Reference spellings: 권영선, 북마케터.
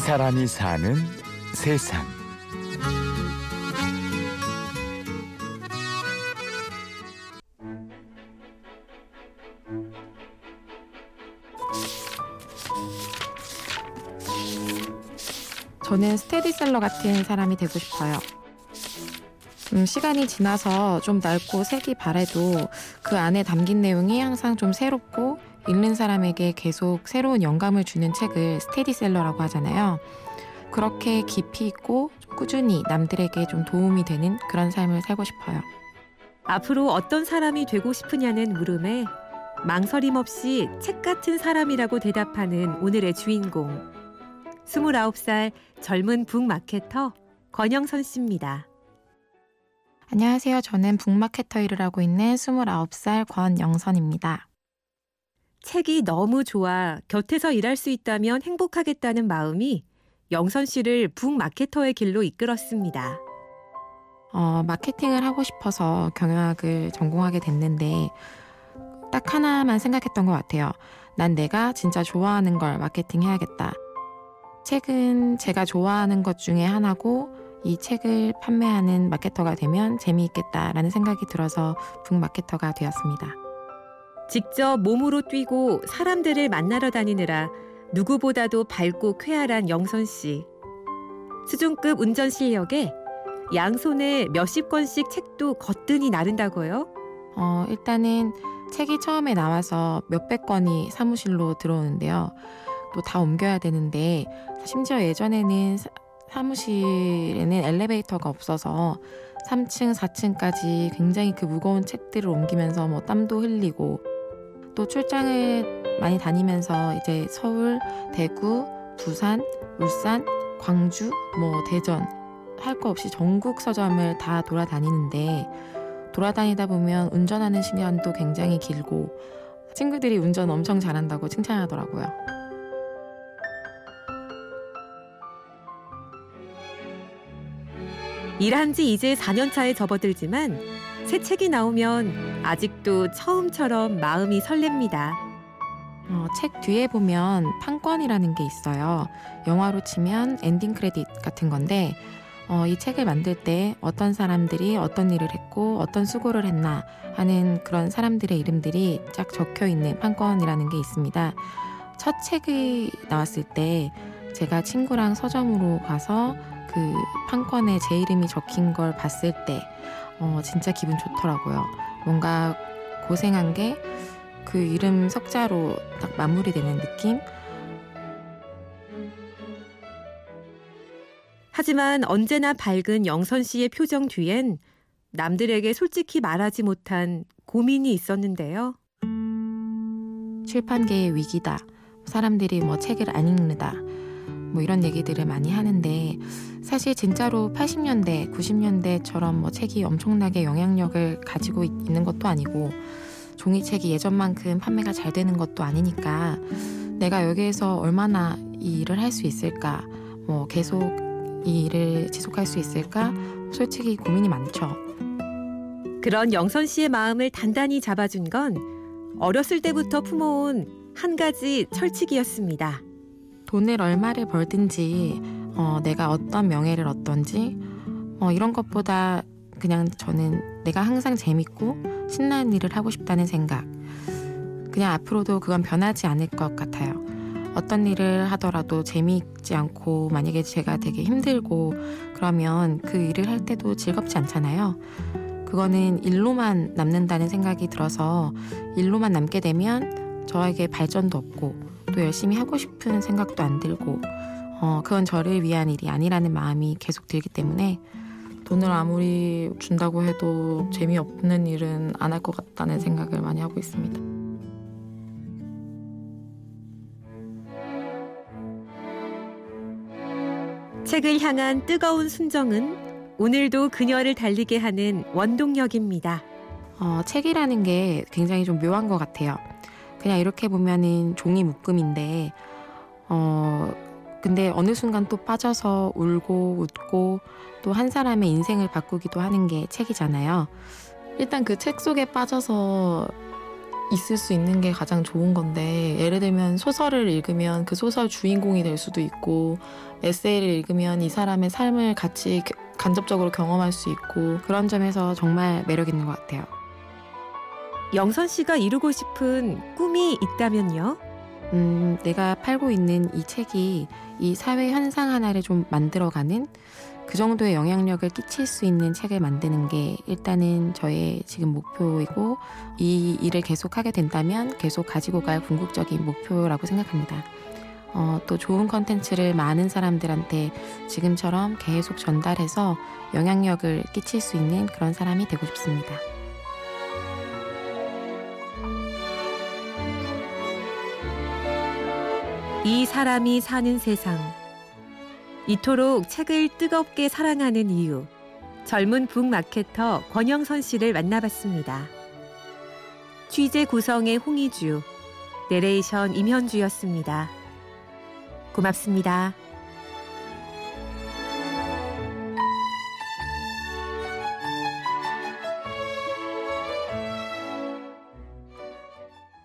이 사람이 사는 세상. 저는 스테디셀러 같은 사람이 되고 싶어요. 시간이 지나서 좀 낡고 색이 바래도 그 안에 담긴 내용이 항상 좀 새롭고 읽는 사람에게 계속 새로운 영감을 주는 책을 스테디셀러라고 하잖아요. 그렇게 깊이 있고 꾸준히 남들에게 좀 도움이 되는 그런 삶을 살고 싶어요. 앞으로 어떤 사람이 되고 싶으냐는 물음에 망설임 없이 책 같은 사람이라고 대답하는 오늘의 주인공. 29살 젊은 북마케터 권영선 씨입니다. 안녕하세요. 저는 북마케터 일을 하고 있는 29살 권영선입니다. 책이 너무 좋아 곁에서 일할 수 있다면 행복하겠다는 마음이 영선 씨를 북마케터의 길로 이끌었습니다. 마케팅을 하고 싶어서 경영학을 전공하게 됐는데 딱 하나만 생각했던 것 같아요. 난 내가 진짜 좋아하는 걸 마케팅해야겠다. 책은 제가 좋아하는 것 중에 하나고 이 책을 판매하는 마케터가 되면 재미있겠다라는 생각이 들어서 북마케터가 되었습니다. 직접 몸으로 뛰고 사람들을 만나러 다니느라 누구보다도 밝고 쾌활한 영선 씨. 수준급 운전 실력에 양손에 몇십 권씩 책도 거뜬히 나른다고요? 일단은 책이 처음에 나와서 몇백 권이 사무실로 들어오는데요. 또 다 옮겨야 되는데 심지어 예전에는 사무실에는 엘리베이터가 없어서 3층, 4층까지 굉장히 그 무거운 책들을 옮기면서 땀도 흘리고 또 출장을 많이 다니면서 이제 서울, 대구, 부산, 울산, 광주, 대전 할 거 없이 전국 서점을 다 돌아다니는데 돌아다니다 보면 운전하는 시간도 굉장히 길고 친구들이 운전 엄청 잘한다고 칭찬하더라고요. 일한 지 이제 4년 차에 접어들지만 새 책이 나오면 아직도 처음처럼 마음이 설렙니다. 책 뒤에 보면 판권이라는 게 있어요. 영화로 치면 엔딩 크레딧 같은 건데 이 책을 만들 때 어떤 사람들이 어떤 일을 했고 어떤 수고를 했나 하는 그런 사람들의 이름들이 쫙 적혀있는 판권이라는 게 있습니다. 첫 책이 나왔을 때 제가 친구랑 서점으로 가서 그 판권에 제 이름이 적힌 걸 봤을 때 진짜 기분 좋더라고요. 뭔가 고생한 게 그 이름 석자로 딱 마무리되는 느낌? 하지만 언제나 밝은 영선 씨의 표정 뒤엔 남들에게 솔직히 말하지 못한 고민이 있었는데요. 출판계의 위기다. 사람들이 책을 안 읽는다. 이런 얘기들을 많이 하는데 사실 진짜로 80년대, 90년대처럼 책이 엄청나게 영향력을 가지고 있는 것도 아니고 종이책이 예전만큼 판매가 잘 되는 것도 아니니까 내가 여기에서 얼마나 이 일을 할 수 있을까, 계속 이 일을 지속할 수 있을까 솔직히 고민이 많죠. 그런 영선 씨의 마음을 단단히 잡아준 건 어렸을 때부터 품어온 한 가지 철칙이었습니다. 돈을 얼마를 벌든지 내가 어떤 명예를 얻던지 이런 것보다 그냥 저는 내가 항상 재밌고 신나는 일을 하고 싶다는 생각. 그냥 앞으로도 그건 변하지 않을 것 같아요. 어떤 일을 하더라도 재미있지 않고 만약에 제가 되게 힘들고 그러면 그 일을 할 때도 즐겁지 않잖아요. 그거는 일로만 남는다는 생각이 들어서 일로만 남게 되면 저에게 발전도 없고 또 열심히 하고 싶은 생각도 안 들고 그건 저를 위한 일이 아니라는 마음이 계속 들기 때문에 돈을 아무리 준다고 해도 재미없는 일은 안 할 것 같다는 생각을 많이 하고 있습니다. 책을 향한 뜨거운 순정은 오늘도 그녀를 달리게 하는 원동력입니다. 책이라는 게 굉장히 좀 묘한 것 같아요. 그냥 이렇게 보면은 종이 묶음인데 근데 어느 순간 또 빠져서 울고 웃고 또 한 사람의 인생을 바꾸기도 하는 게 책이잖아요. 일단 그 책 속에 빠져서 있을 수 있는 게 가장 좋은 건데, 예를 들면 소설을 읽으면 그 소설 주인공이 될 수도 있고, 에세이를 읽으면 이 사람의 삶을 같이 간접적으로 경험할 수 있고, 그런 점에서 정말 매력 있는 것 같아요. 영선 씨가 이루고 싶은 꿈이 있다면요? 내가 팔고 있는 이 책이 이 사회 현상 하나를 좀 만들어가는, 그 정도의 영향력을 끼칠 수 있는 책을 만드는 게 일단은 저의 지금 목표이고, 이 일을 계속하게 된다면 계속 가지고 갈 궁극적인 목표라고 생각합니다. 또 좋은 콘텐츠를 많은 사람들한테 지금처럼 계속 전달해서 영향력을 끼칠 수 있는 그런 사람이 되고 싶습니다. 이 사람이 사는 세상. 이토록 책을 뜨겁게 사랑하는 이유. 젊은 북마케터 권영선 씨를 만나봤습니다. 취재 구성의 홍희주, 내레이션 임현주였습니다. 고맙습니다.